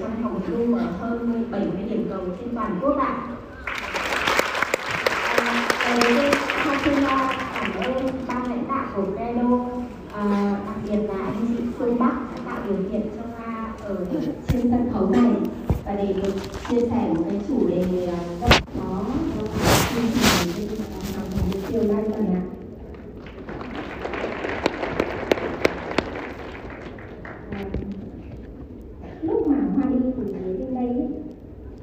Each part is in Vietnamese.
trong phòng thu mở hơn 70 điểm cầu trên toàn quốc ạ. Sau khi cảm ơn ban lãnh đạo của Credo, đặc biệt là anh chị Phương Bắc đã tạo điều kiện cho Hoa ở trên sân khấu này và để được chia sẻ một cái chủ đề rất khó chương trình chiều nay tuần ạ. Lúc mà Hoa đi cùng với bên đây,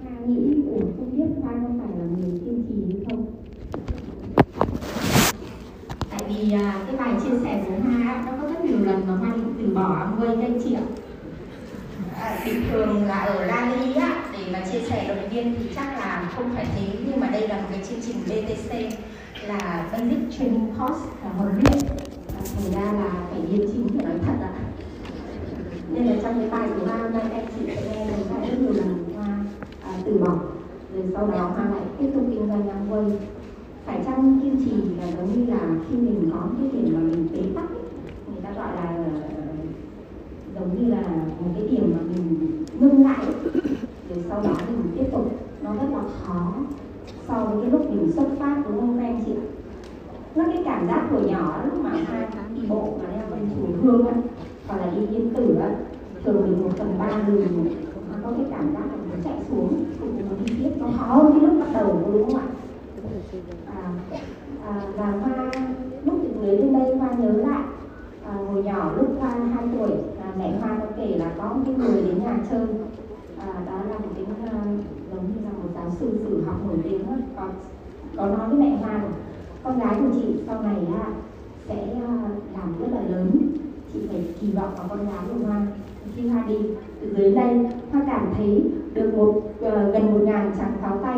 Hoa nghĩ không biết Hoa có phải là người kiên trì không? Tại vì cái bài chia sẻ của Hoa nó có rất nhiều lần mà Hoa định từ bỏ Amway các anh chị ạ. Bình thường là ở Lali á, để mà chia sẻ động viên thì chắc là không phải thế, nhưng mà đây là một cái chương trình BTC là Basic Training Course, là huấn luyện, thành ra là phải liêm chính phải nói thật ạ. Nên là trong cái bài của Hoa hôm nay các chị sẽ nghe nói lại rất nhiều lần Hoa từ bỏ, rồi sau đó Hoa lại tiếp tục kinh doanh Amway. Phải chăng kiên trì là giống như là khi mình có cái điểm mà mình bế tắc, người ta gọi là giống như là một cái điểm mà mình ngưng lại, rồi sau đó thì mình tiếp tục, nó rất là khó so với cái lúc mình xuất phát, đúng không các anh chị? Nó cái cảm giác của nhỏ lúc mà Hoa đi bộ mà leo lên chùa Hương á, hoặc là đi Yên Tử á, thường mình 1/3 đường nó có cái cảm giác là mình chạy xuống cũng muốn đi tiếp, nó khó hơn cái lúc bắt đầu, đúng không ạ? Và Hoa lúc từ dưới lên đây Hoa nhớ lại hồi nhỏ lúc Hoa 2 tuổi mẹ Hoa có kể là có cái người đến nhà chơi, đó là một cái giống như là một giáo sư sử học nổi tiếng, có nói với mẹ Hoa là con gái của chị sau này sẽ làm rất là lớn, chị phải kỳ vọng vào con gái của Hoa. Khi Hoa đi từ dưới đây, Hoa cảm thấy được gần 1.000 tràng pháo tay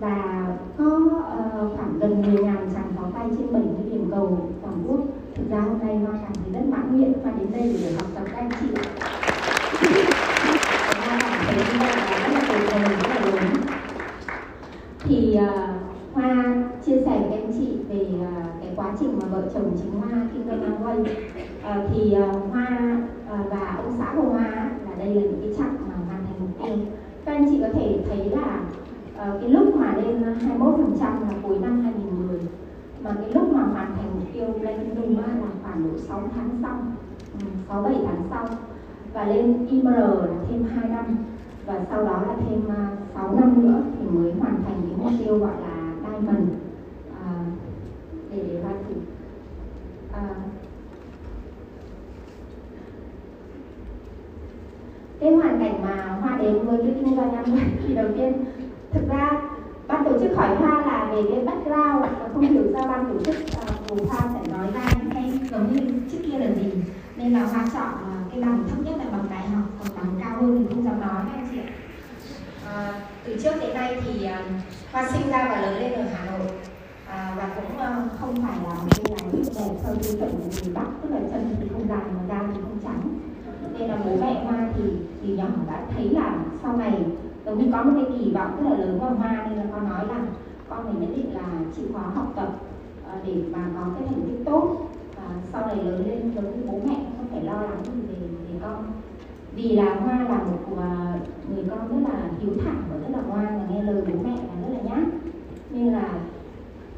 và có khoảng gần 10.000 tràng pháo tay trên 70 điểm cầu toàn quốc. Thực ra hôm nay Hoa cảm thấy rất mãn nguyện và đến đây để học tập các anh chị. Hoa cảm thấy rất là tuyệt vời, rất là lớn. Thì Hoa chia sẻ với anh chị về cái quá trình mà vợ chồng chính Hoa kinh doanh Amway. Thì Hoa và ông xã của Hoa là đây là những cái chặng mà hoàn thành mục tiêu. Các anh chị có thể thấy là cái lúc mà lên 21% là cuối năm 2010, mà cái lúc mà hoàn thành mục tiêu Platinum là khoảng độ 6 tháng sau, 6-7 tháng sau, và lên IMR là thêm 2 năm và sau đó là thêm 6 năm nữa thì mới hoàn thành cái mục tiêu gọi là Diamond. Để Hoa thử cái hoàn cảnh mà Hoa đến với cái kinh doanh Amway thì đầu tiên thực ra ban tổ chức hỏi Hoa là về cái background và không hiểu ra ban tổ chức của Hoa sẽ nói ra những cái giống như trước kia là gì, nên là Hoa chọn cái bằng thấp nhất là bằng đại học, còn bằng cao hơn thì không dám nói các anh chị ạ. Từ trước đến nay thì Hoa sinh ra và lớn lên ở Hà Nội, và cũng không phải là một cái gái đẹp theo tiêu chuẩn của người Bắc, tức là chân thì không dài mà da thì không trắng, nên là bố mẹ Hoa thì từ nhỏ đã thấy là sau này giống như có một cái kỳ vọng rất là lớn vào Hoa, nên là con nói là con mình nhất định là chịu khó học tập để mà có cái thành tích tốt, và sau này lớn lên giống như bố mẹ không phải lo lắng gì về con, vì là Hoa là một người con rất là hiếu thảo và rất là ngoan và nghe lời bố mẹ là rất là nhát, nên là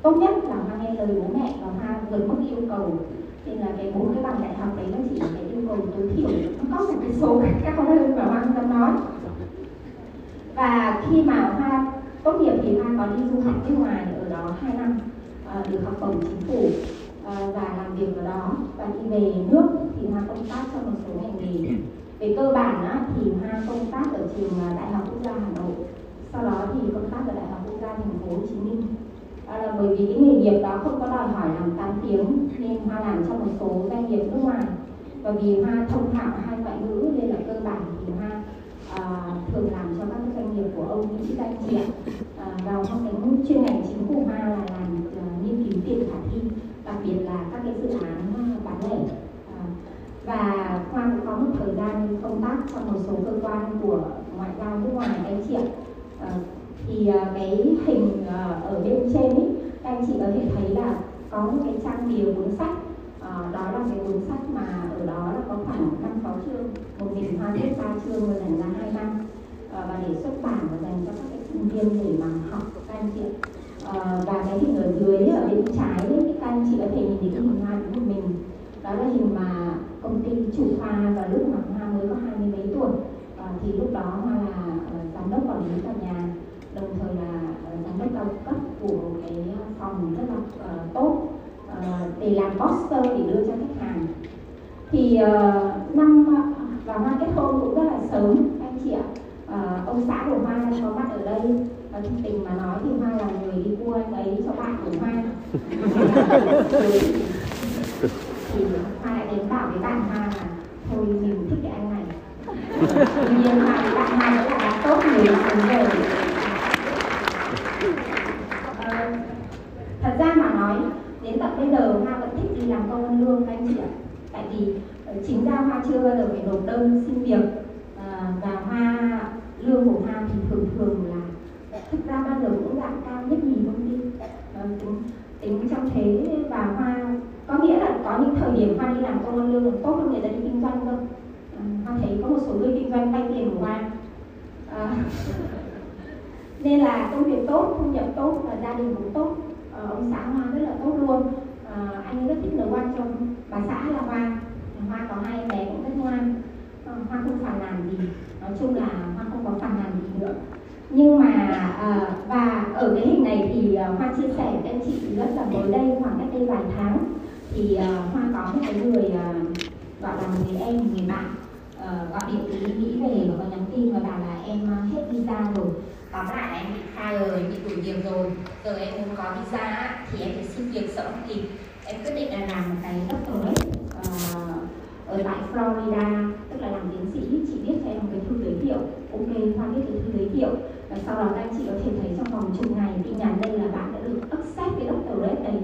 tốt nhất là Hoa nghe lời bố mẹ và Hoa vượt mức yêu cầu, nên là cái cái bằng đại học đấy nó chỉ là cái yêu cầu tối thiểu, nó có một cái số các con hơn mà Hoa không dám nói. Và khi mà Hoa tốt nghiệp thì Hoa có đi du học nước ngoài ở đó 2 năm, được học bổng chính phủ và làm việc ở đó, và khi về nước thì Hoa công tác trong một số ngành nghề. Về cơ bản thì Hoa công tác ở trường Đại học Quốc gia Hà Nội, sau đó thì công tác ở Đại học Quốc gia Thành phố Hồ Chí Minh. Bởi vì cái nghề nghiệp đó không có đòi hỏi làm 8 tiếng nên Hoa làm trong một số doanh nghiệp nước ngoài, và vì Hoa thông thạo 2 ngoại ngữ nên là cơ bản thì Hoa thường làm cho các doanh nghiệp của ông Mỹ, các anh chị ạ. Vào trong cái chuyên ngành chính của Hoa là làm nghiên cứu tiền khả thi, đặc biệt là các cái dự án bán lẻ. Và Hoa cũng có một thời gian công tác trong một số cơ quan của ngoại giao nước ngoài, các anh chị ạ. Thì cái hình ở bên trên ấy, các anh chị có thể thấy là có một cái trang bìa cuốn sách, đó là cái cuốn sách mà ở đó là có khoảng 5-6 chương, một mình Hoa viết 3 chương và dành ra 2 năm. viên để mà học của các anh chị. Và cái hình ở dưới ở bên trái đấy, các anh chị có thể nhìn thấy cái hình hoa của mình. Đó là hình mà công ty chủ Hoa vào lúc mà Hoa mới có 20 mấy tuổi. Thì lúc đó Hoa là giám đốc quản lý tòa nhà, đồng thời là giám đốc cao cấp của cái phòng rất là tốt để làm poster để đưa cho khách hàng. Thì năm và Hoa kết hôn cũng rất là sớm anh chị ạ. Ông xã của Hoa đang có mặt ở đây, và thực tình mà nói thì Hoa là người đi cua anh ấy cho bạn của Hoa. Thì Hoa lại đến bảo với bạn Hoa là thôi mình thích cái anh này. Tuy nhiên mà bạn Hoa vẫn là bạn tốt người sống về. Thật ra mà nói đến tận bây giờ Hoa vẫn thích đi làm công ăn lương các anh chị ạ. Tại vì chính ra Hoa chưa bao giờ phải nộp đơn xin việc. Và Hoa, lương của Hoa thì thường là thực ra bao giờ cũng dạng cao nhất nhì công ty tính trong thế. Và Hoa có nghĩa là có những thời điểm Hoa đi làm công ăn lương tốt hơn người ta đi kinh doanh cơ. Hoa thấy có một số người kinh doanh vay tiền của Hoa, nên là công việc tốt, thu nhập tốt và gia đình cũng tốt. Ông xã Hoa rất là tốt luôn, anh rất thích nấu ăn cho bà xã là Hoa. Hoa có 2 bé cũng rất ngoan, Hoa không phàn nàn gì, nói chung là Hoa không có phàn nàn gì nữa. Nhưng mà và ở cái hình này thì Hoa chia sẻ với anh chị rất là mới đây, khoảng cách đây vài tháng thì Hoa có một cái người gọi là một người em, một người bạn gọi điện từ Mỹ về và có nhắn tin và bảo là em hết visa rồi, tóm lại là em bị fire rồi, bị đuổi việc rồi, giờ em không có visa thì em phải xin việc sợ không kịp. Em quyết định là làm một cái lớp mới ở tại Florida, tức là làm tiến sĩ. Chị viết cho em một cái thư giới thiệu, ok, Hoa viết cái thư giới thiệu và sau đó các anh chị có thể thấy trong vòng chục ngày tin nhắn đây là bạn đã được accept cái doctorate này.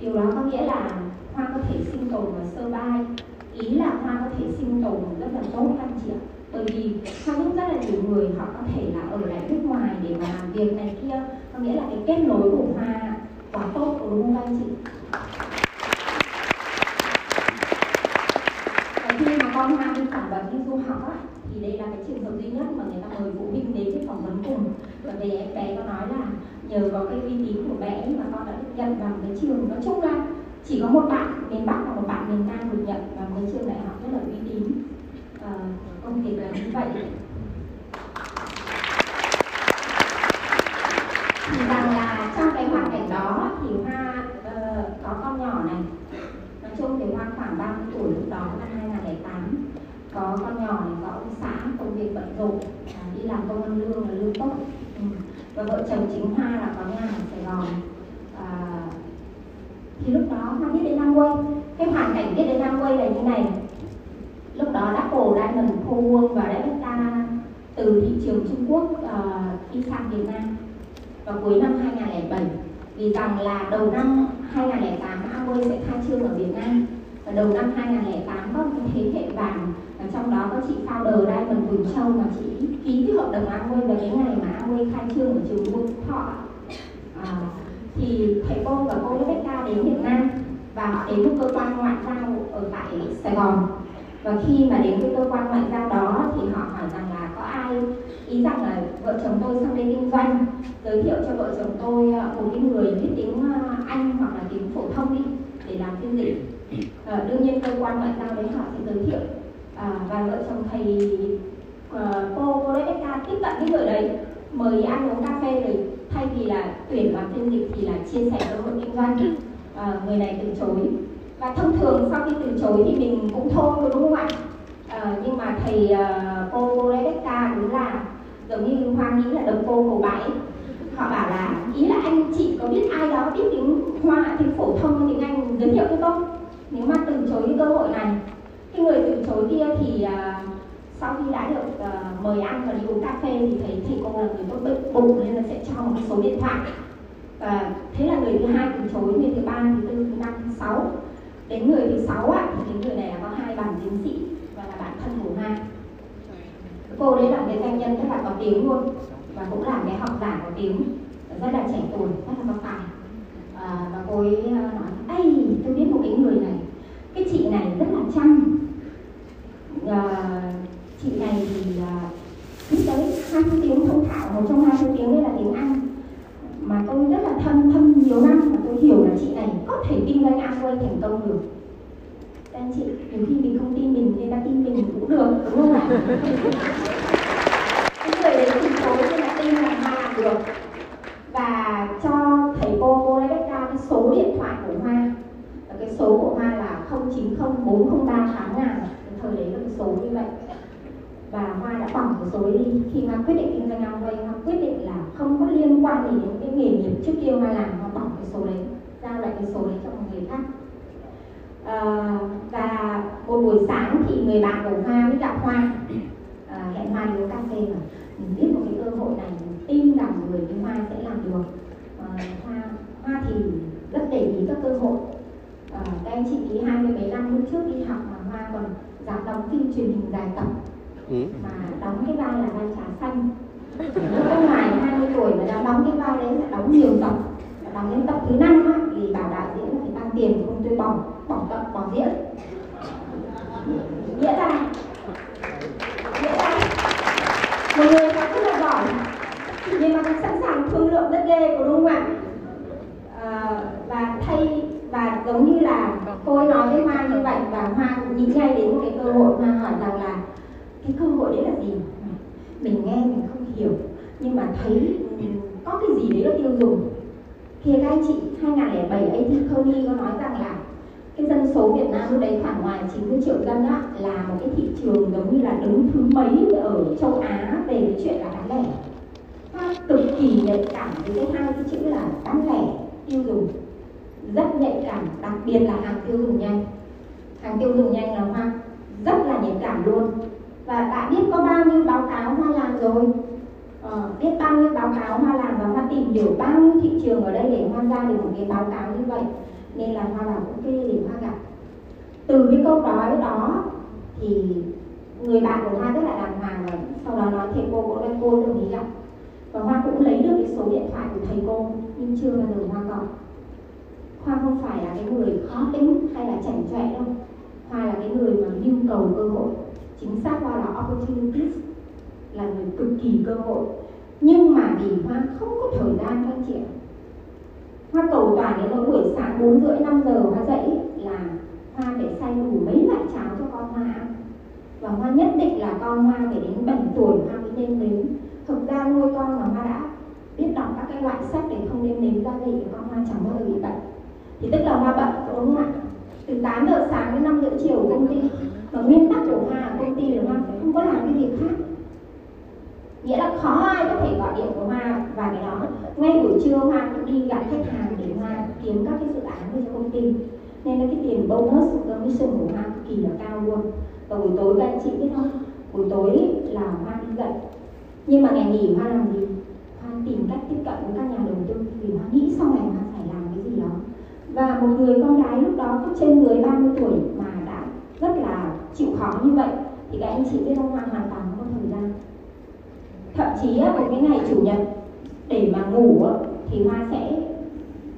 Điều đó có nghĩa là Hoa có thể sinh tồn và survive, ý là Hoa có thể sinh tồn rất là tốt các anh chị ạ. Bởi vì Hoa biết rất là nhiều người họ có thể là ở lại nước ngoài để mà làm việc này kia, có nghĩa là cái kết nối của Hoa quá tốt, đúng không các anh chị? Con Hoa đi phỏng vấn đi du học thì đây là cái trường hợp duy nhất mà người ta mời phụ huynh đến để phỏng vấn cùng. Bởi vì em bé có nói là nhờ có cái uy tín của bé mà con đã được nhận vào cái trường. Nói chung là chỉ có một bạn miền Bắc và một bạn miền Nam được nhận vào cái trường đại học rất là uy tín. Công việc là như vậy. Thì rằng là trong cái hoàn cảnh đó thì Hoa có con nhỏ này. Nói chung thì Hoa khoảng 30 tuổi lúc đó, có con nhỏ, có ông xã, công việc bận rộn, đi làm công ăn lương là lương tốt. Và vợ chồng chính Hoa là có nhà ở Sài Gòn. Thì lúc đó Hoa biết đến Amway. Cái hoàn cảnh biết đến Amway là như này. Lúc đó Đắc cổ Diamond khô uông và đã bắt ta từ thị trường Trung Quốc đi sang Việt Nam vào cuối năm 2007. Vì rằng là đầu năm 2008 Amway sẽ khai trương ở Việt Nam. Và đầu năm 2008 có một thế hệ vàng, trong đó có chị founder Diamond Quỳnh Châu mà chị ký cái hợp đồng Amway vào cái ngày mà Amway khai trương ở trường Phú Thọ. Thì thầy cô và cô Rebecca đến Việt Nam và họ đến một cơ quan ngoại giao ở tại Sài Gòn. Và khi mà đến cái cơ quan ngoại giao đó thì họ hỏi rằng là có ai ý rằng là vợ chồng tôi sang đây kinh doanh, giới thiệu cho vợ chồng tôi một cái người biết tiếng Anh hoặc là tiếng phổ thông đi để làm phiên dịch. Đương nhiên cơ quan ngoại giao đấy họ sẽ giới thiệu. Và vợ chồng thầy cô Rebecca tiếp cận cái người đấy, mời ăn uống cà phê, rồi thay vì là tuyển vào phiên dịch thì là chia sẻ cơ hội kinh doanh. Người này từ chối, và thông thường sau khi từ chối thì mình cũng thôi, đúng không ạ? Nhưng mà thầy cô Rebecca đúng là giống như Hoa nghĩ là độc cô bãi. Họ bảo là ý là anh chị có biết ai đó biết tiếng Hoa, tiếng phổ thông, tiếng Anh giới thiệu cho tôi. Nếu mà từ chối cái cơ hội này, cái người từ chối kia thì sau khi đã được mời ăn và đi uống cà phê thì thấy thầy cô là người tốt bụng nên là sẽ cho một số điện thoại. Thế là người thứ hai từ chối, người thứ ba, thứ tư, thứ năm, thứ sáu. Đến người thứ sáu thì cái người này là có 2 bằng tiến sĩ và là bạn thân của Hoa. Cô đấy là cái doanh nhân rất là có tiếng luôn và cũng là cái học giả có tiếng, rất là trẻ tuổi, rất là có tài. Và cô ấy nói, ê, tôi biết một cái người này, cái chị này rất là chăm. Chị này thì biết đấy, 20 tiếng thông thạo, một trong 20 tiếng đấy là tiếng Những người đến trình số trên là tin là Hoa được. Và cho thầy cô lấy background cái số điện thoại của Hoa. Và cái số của Hoa là 0904038000. Thời đấy là cái số như vậy. Và Hoa đã bỏ cái số đi. Khi Hoa quyết định kinh doanh Amway, Hoa quyết định là không có liên quan gì đến cái nghề nghiệp trước kia Hoa làm. Hoa bỏ cái số đấy, giao lại cái số đấy cho một người khác. Và một buổi sáng thì người bạn của Hoa mới gặp Hoa, hẹn Hoa đi uống cà phê mà mình biết một cái cơ hội này, mình tin rằng người như Hoa sẽ làm được. Hoa thì rất để ý các cơ hội. Các anh chị ký 20 mấy năm lúc trước đi học mà Hoa còn dám đóng phim truyền hình dài tập, mà đóng cái vai là vai trà xanh. Lúc ngoài 20 tuổi mà đã đóng cái vai đấy, đã đóng nhiều tập, đóng đến tập thứ 5 á, thì bảo đạo diễn là phải tăng tiền không tôi bỏ tập bỏ diễn. Nghĩa là một người khác rất là giỏi nhưng mà cũng sẵn sàng thương lượng rất ghê, có đúng không ạ? Và giống như là cô ấy nói với Hoa như vậy, và Hoa cũng nhìn ngay đến một cái cơ hội. Hoa hỏi rằng là cái cơ hội đấy là gì? Mình nghe mình không hiểu nhưng mà thấy có cái gì đấy nó tiêu dùng. Thì các anh chị 2007 AT Coney có nói rằng là cái dân số Việt Nam lúc đấy khoảng ngoài 90 triệu dân đó, là một cái thị trường giống như là đứng thứ mấy ở châu Á về cái chuyện là bán lẻ. Hoa cực kỳ nhạy cảm với cái hai cái chữ là bán lẻ, tiêu dùng. Rất nhạy cảm, đặc biệt là hàng tiêu dùng nhanh. Hàng tiêu dùng nhanh là Hoa rất là nhạy cảm luôn. Và đã biết có bao nhiêu báo cáo Hoa làm rồi, biết bao nhiêu báo cáo Hoa làm và Hoa tìm hiểu bao nhiêu thị trường ở đây để Hoa ra được một cái báo cáo như vậy. Nên là Hoa bảo ok để Hoa gặp. Từ cái câu nói đó thì người bạn của Hoa rất là đàng hoàng rồi. Sau đó nói thầy cô cũng lên, cô đồng ý gặp. Và Hoa cũng lấy được cái số điện thoại của thầy cô nhưng chưa bao giờ Hoa gọi. Hoa không phải là cái người khó tính hay là chảnh chọe đâu. Hoa là cái người mà nhu cầu cơ hội. Chính xác Hoa là opportunities, là người cực kỳ cơ hội. Nhưng mà vì Hoa không có thời gian các anh chị ạ. Hoa cầu toàn đến mỗi buổi sáng 4:30-5 giờ Hoa dậy là Hoa phải xay đủ mấy loại cháo cho con Hoa ăn. Và Hoa nhất định là con Hoa phải đến 7 tuổi Hoa mới nêm nếm. Thực ra nuôi con mà Hoa đã biết đọc các cái loại sách để không nêm nếm gia vị của con Hoa chẳng bao giờ bị bệnh. Thì tức là Hoa bận, đúng không ạ? Từ 8 giờ sáng đến 5 giờ chiều ở công ty. Và nguyên tắc của Hoa ở công ty là Hoa phải không có làm cái việc khác. Nghĩa là khó ai có thể gọi điện của Hoa. Và cái đó, ngay buổi trưa Hoa cũng đi gặp khách hàng để Hoa kiếm các cái dự án về cho công ty. Nên là cái tiền bonus commission của Hoa cực kỳ là cao luôn. Và buổi tối các anh chị biết không? Buổi tối là Hoa đi dậy. Nhưng mà ngày nghỉ Hoa làm gì? Hoa tìm cách tiếp cận với các nhà đầu tư. Vì Hoa nghĩ sau này Hoa phải làm cái gì đó. Và một người con gái lúc đó có trên dưới 30 tuổi mà đã rất là chịu khó như vậy thì các anh chị biết không, Hoa hoàn toàn không có thời gian. Thậm chí một cái ngày chủ nhật để mà ngủ thì Hoa sẽ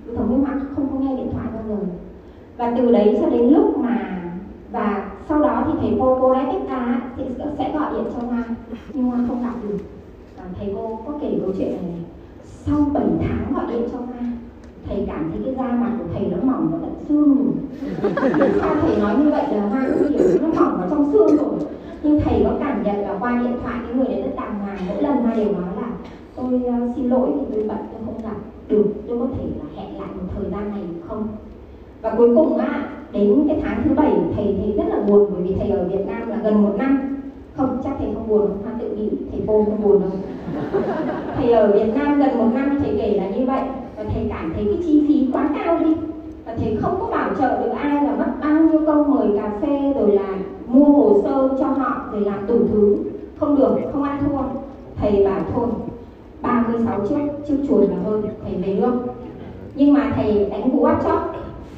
thường với Hoa không có nghe điện thoại bao giờ. Và từ đấy cho đến lúc mà và sau đó thì thầy cô đã tách ra thì sẽ gọi điện cho Hoa nhưng Hoa không gặp được. Thầy cô có kể câu chuyện này, sau 7 tháng gọi điện cho Hoa, thầy cảm thấy cái da mặt của thầy nó mỏng, nó tận xương rồi. Sao thầy nói như vậy là Hoa cũng hiểu, nó mỏng, nó trong xương rồi. Nhưng thầy có cảm nhận là qua điện thoại cái người đấy rất đàng hoàng, mỗi lần Hoa đều nói là tôi xin lỗi thì tôi bận, tôi không gặp được, tôi có thể là hẹn lại một thời gian này được không? Và cuối cùng đến cái tháng thứ 7 thầy thấy rất là buồn, bởi vì thầy ở Việt Nam là gần 1 năm. Không, chắc thầy không buồn, Hoa tự nghĩ thầy cô không buồn đâu. Thầy ở Việt Nam gần 1 năm, thầy kể là như vậy. Và thầy cảm thấy cái chi phí quá cao đi. Và thầy không có bảo trợ được ai, là mất bao nhiêu câu mời cà phê, rồi là mua hồ sơ cho họ, rồi làm đủ thứ. Không được, không ăn thua. Thầy bảo thôi, 36 chiếc chuồn là hơn, thầy về nước. Nhưng mà thầy đánh cú áp chót.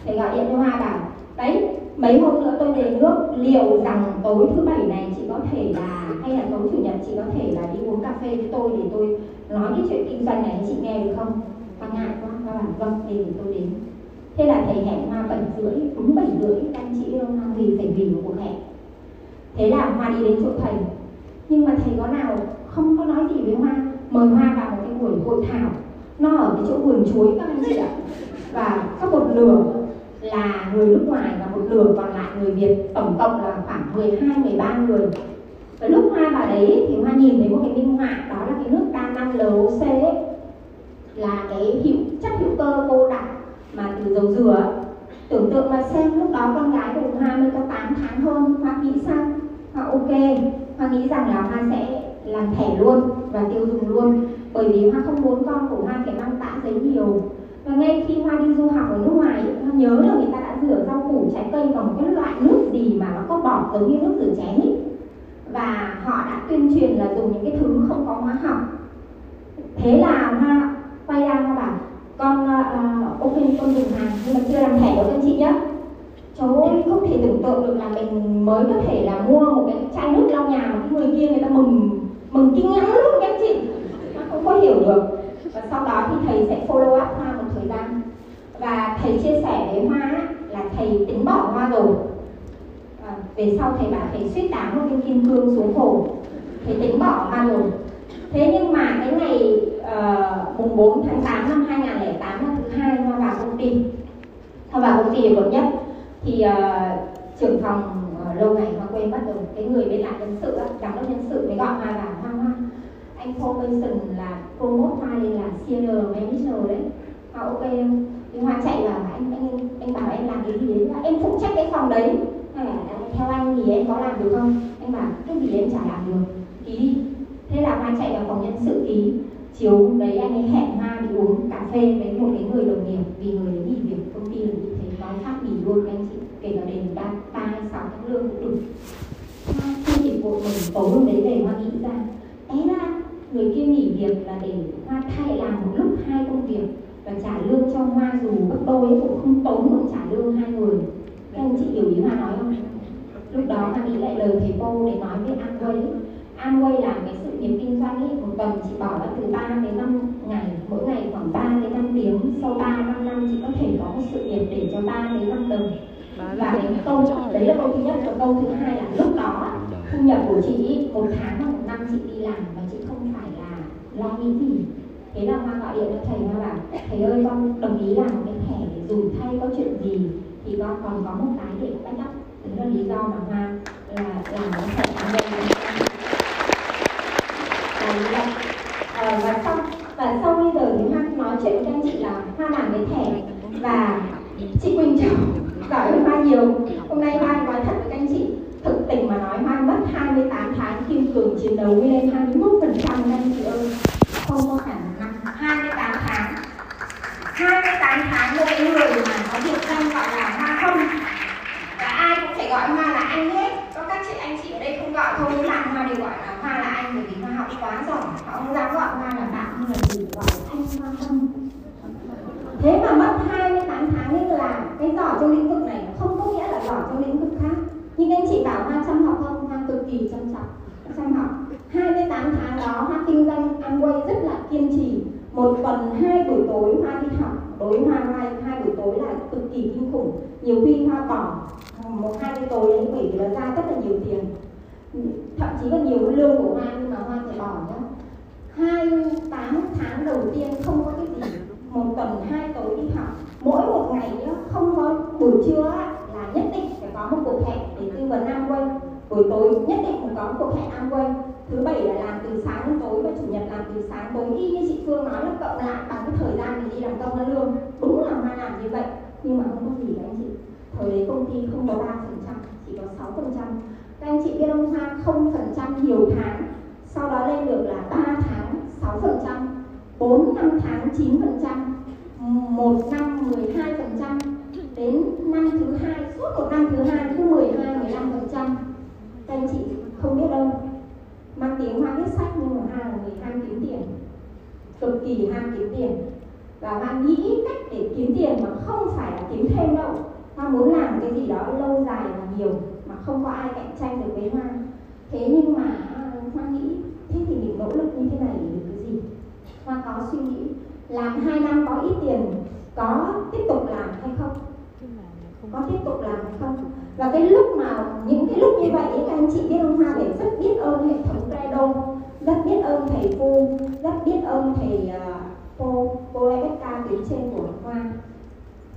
Thầy gọi điện cho Hoa bảo đấy, mấy hôm nữa tôi về nước, liệu rằng tối thứ 7 này chị có thể là, hay là tối chủ nhật chị có thể là đi uống cà phê với tôi để tôi nói cái chuyện kinh doanh này chị nghe được không? Hoa ngại quá, Hoa bảo vâng, để tôi đến. Thế là thầy hẹn Hoa 7:30, đúng 7:30 các anh chị yêu Hoa vì phải vì một cuộc hẹn. Thế là Hoa đi đến chỗ thầy, nhưng mà thầy có nào không có nói gì với Hoa, mời Hoa vào một cái buổi hội thảo, nó ở cái chỗ vườn chuối các anh chị ạ. Và có một nửa là người nước ngoài và một nửa còn lại người Việt, tổng cộng là khoảng 12-13 người. Và lúc Hoa vào đấy thì Hoa nhìn thấy một cái minh họa, đó là cái nước đa năng LOC, là cái chất hữu cơ cô đặc mà từ dầu dừa. Tưởng tượng mà xem, lúc đó con gái của Hoa mới có 8 tháng hơn. Hoa nghĩ sao? Hoa ok, Hoa nghĩ rằng là Hoa sẽ làm thẻ luôn và tiêu dùng luôn, bởi vì Hoa không muốn con của Hoa phải mang tã giấy nhiều. Và ngay khi Hoa đi du học ở nước ngoài, Hoa nhớ là người ta đã rửa rau củ trái cây bằng cái loại nước gì mà nó có bọt giống như nước rửa chén ấy. Và họ đã tuyên truyền là dùng những cái thứ không có hóa học. Thế là Hoa quay ra Hoa bảo con ok, con dùng hàng nhưng mà chưa làm thẻ của anh chị nhé. Trời ơi, không thể tưởng tượng được là mình mới có thể là mua một cái chai nước lau nhà mà người kia người ta mừng kinh lắm luôn các chị. Nó không có hiểu được. Và sau đó thì thầy sẽ follow up Hoa một thời gian. Và thầy chia sẻ với Hoa là thầy tính bỏ Hoa rồi. Về sau thầy bảo thầy suýt đá một cái kim cương xuống hồ, thầy tính bỏ Hoa rồi. Thế nhưng mà cái ngày mùng 4 tháng 8 năm 2008 là thứ hai Hoa vào công ty. Hoa vào công ty ở quận Nhất. Thì trưởng phòng lâu ngày Hoa quên mất rồi, cái người bên lại nhân sự, giám đốc nhân sự mới gọi Hoa vào. Hoa anh promotion là promote Hoa lên là senior manager đấy. Hoa ok em. Thì Hoa chạy vào anh bảo em làm cái gì đấy, em phụ trách cái phòng đấy. Hay là theo anh thì em có làm được không? Anh bảo cái gì em chả làm được, ký đi. Thế là Hoa chạy vào phòng nhân sự ký. Chiều đấy anh ấy hẹn Hoa đi uống cà phê với một cái người đồng nghiệp, vì người ấy nghỉ việc công ty là như thế, nói khác nghỉ luôn anh chị, kể cả đến 3 hay 6 tháng lương cũng được. Hoa khi chỉ vội mình tối hôm đấy về Hoa nghĩ ra, ấy là người kia nghỉ việc là để Hoa thay làm một lúc 2 công việc và trả lương cho Hoa dù gấp đôi cũng không tốn, cũng trả lương 2 người. Các anh chị hiểu ý Hoa nói không? Lúc đó Hoa nghĩ lại lời thầy cô để nói với Amway. Amway là cái sự nghiệp kinh doanh ấy, một tuần chị bỏ ra từ 3 đến 5 ngày, mỗi ngày khoảng 3 đến 5 tiếng, sau 3-5 năm chị có thể có một sự nghiệp để cho 3 đến 5 đồng. Và cái câu đấy là câu thứ nhất, và câu thứ hai là lúc đó thu nhập của chị một tháng hoặc một năm chị đi làm và chị không phải là lo nghĩ gì. Thế là Hoa gọi điện cho thầy, Hoa bảo thầy ơi con đồng ý làm cái thẻ để dùng thay có chuyện gì thì con còn có một cái để bắt đắp. Đấy là lý do mà Hoa là làm cái thẻ Amway. Và sau bây giờ thì Hoa nói chuyện với anh chị là Hoa làm cái thẻ, và chị Quỳnh Châu giỏi hơn Hoa nhiều. Hôm nay Hoa nói thật với các anh chị, thực tình mà nói Hoa mất 28 tháng kiên cường chiến đấu với lên 21% các anh chị ơi. Không có khả năng 28 tháng một cái người mà có biệt danh gọi là Hoa không, và ai cũng phải gọi Hoa là anh hết. Có các chị anh chị ở đây không gọi thôi, làm Hoa đều gọi là Hoa là anh, bởi vì Hoa học quá giỏi, họ không dám gọi Hoa là bạn nhưng mà chỉ gọi là anh Hoa không. Thế mà mất 28 tháng nên là cái giỏi trong lĩnh vực này không có nghĩa là giỏi trong lĩnh vực khác. Nhưng anh chị bảo Hoa chăm học không? Hoa cực kỳ chăm học. 28 tháng đó Hoa kinh doanh Amway rất là kiên trì. Một tuần 2 buổi tối Hoa đi học, đối Hoa 2 buổi tối là cực kỳ kinh khủng. Nhiều khi Hoa bỏ 1-2 buổi tối đến bởi vì nó ra rất là nhiều tiền, thậm chí còn nhiều lương của Hoa, nhưng mà Hoa phải bỏ nhá. 28 tháng đầu tiên không có cái gì, một tuần 2 tối đi học, mỗi một ngày nhá, không có buổi trưa là nhất định phải có một cuộc hẹn để tư vấn Amway, buổi tối nhất định phải có một cuộc hẹn Amway. Thứ Bảy là làm từ sáng đến tối và Chủ Nhật làm từ sáng tối, y như chị Phương nói là cộng lại bằng cái thời gian mình đi làm công ăn lương. Đúng là Hoa làm như vậy nhưng mà không có gì các anh chị. Thời đấy công ty không có 3%, chỉ có 6%. Các anh chị biết ông Hoa 0% nhiều tháng, sau đó lên được là 3 tháng 6%, 4-5 tháng 9%, 1 năm 12%, đến năm thứ hai, suốt một năm thứ hai cứ 12-15%. Các anh chị không biết đâu, mang tiếng Hoa viết sách nhưng mà Hoa là người ham kiếm tiền, cực kỳ ham kiếm tiền, và Hoa nghĩ cách để kiếm tiền mà không phải là kiếm thêm đâu. Hoa muốn làm cái gì đó lâu dài và nhiều mà không có ai cạnh tranh được với Hoa. Thế nhưng mà Hoa nghĩ thế thì mình nỗ lực như thế này để được cái gì? Hoa có suy nghĩ làm 2 năm có ít tiền có tiếp tục làm hay không? Và cái lúc mà những cái lúc như vậy các anh chị biết ông Hoa phải rất biết ơn hệ thống Credo, rất biết ơn thầy cô, rất biết ơn thầy cô Rebecca tuyến trên của Hoa.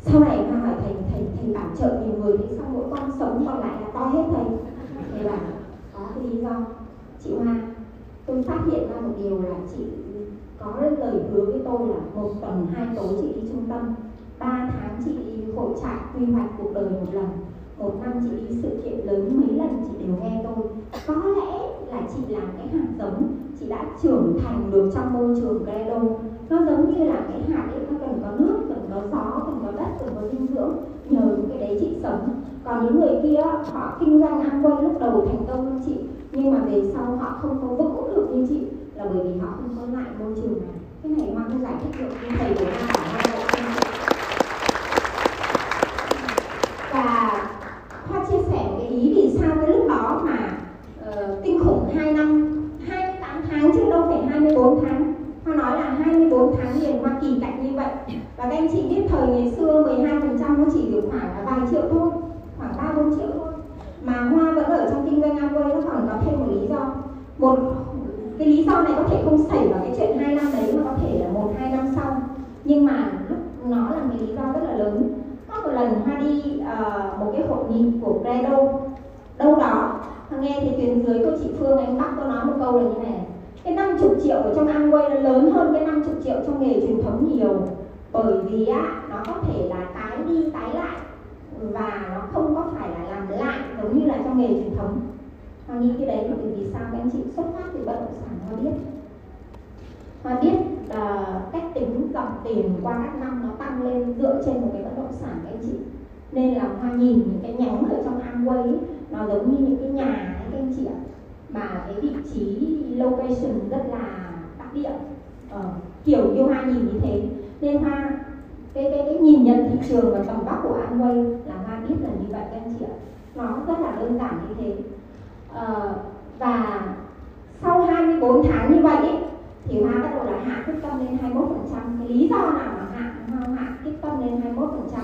Sau này Hoa hỏi thầy bảo trợ nhiều người thì sao mỗi con sống còn lại là to hết thầy? Thầy bảo có cái lý do, chị Hoa, tôi phát hiện ra một điều là chị có lời hứa với tôi là 1 tuần 2 tối chị đi trung tâm, 3 tháng chị đi hội trại quy hoạch cuộc đời 1 lần, 1 năm chị đi sự kiện lớn mấy lần, chị đều nghe tôi. Có lẽ là chị làm cái hạt giống, chị đã trưởng thành được trong môi trường Credo. Nó giống như là cái hạt ấy, nó cần có nước, cần có gió, cần có đất, cần có dinh dưỡng. Nhờ những cái đấy chị sống. Còn những người kia họ kinh doanh Amway lúc đầu thành công như chị, nhưng mà về sau họ không có vững được như chị, là bởi vì họ không có lại môi trường này. Cái này Hoa mới giải thích được như thầy của Hoa. Và Hoa chia sẻ một cái ý vì sao cái lúc đó mà kinh khủng 2 năm, 28 tháng chứ đâu phải 24 tháng. Hoa nói là 24 tháng liền Hoa kỳ cạnh như vậy. Và các anh chị biết thời ngày xưa 12% nó chỉ được khoảng vài triệu thôi, khoảng 3-4 triệu thôi. Mà Hoa vẫn ở trong kinh doanh Amway, nó còn có thêm một lý do. Một cái lý do này có thể không xảy vào cái chuyện 2 năm đấy, mà có thể là 1-2 năm sau. Nhưng mà nó là cái lý do rất là lớn. Có một lần Hoa đi một cái hội nghị của Credo đâu đó, nghe thì tuyến dưới cô chị Phương anh Bắc tôi nói một câu là như này: cái 50 triệu ở trong Amway nó lớn hơn cái 50 triệu trong nghề truyền thống nhiều. Bởi vì á, nó có thể là tái đi tái lại, và nó không có phải là làm lại giống như là trong nghề truyền thống. Hoa nghĩ cái đấy là vì sao các anh chị xuất phát từ bất động sản. Hoa biết cách tính dòng tiền qua các năm nó tăng lên dựa trên một cái bất động sản các anh chị. Nên là Hoa nhìn những cái nhánh ở trong Amway ấy, nó giống như những cái nhà ấy các anh chị ạ. Mà cái vị trí location rất là đặc điểm, kiểu như Hoa nhìn như thế. Nên Hoa cái nhìn nhận thị trường và tầm vóc của Amway là Hoa biết là như vậy các anh chị ạ. Nó rất là đơn giản như thế. Và sau 24 tháng như vậy ấy, thì Hoa bắt đầu là hạ quyết tâm lên 21%. Cái lý do nào mà Hoa hạ quyết tâm lên 21%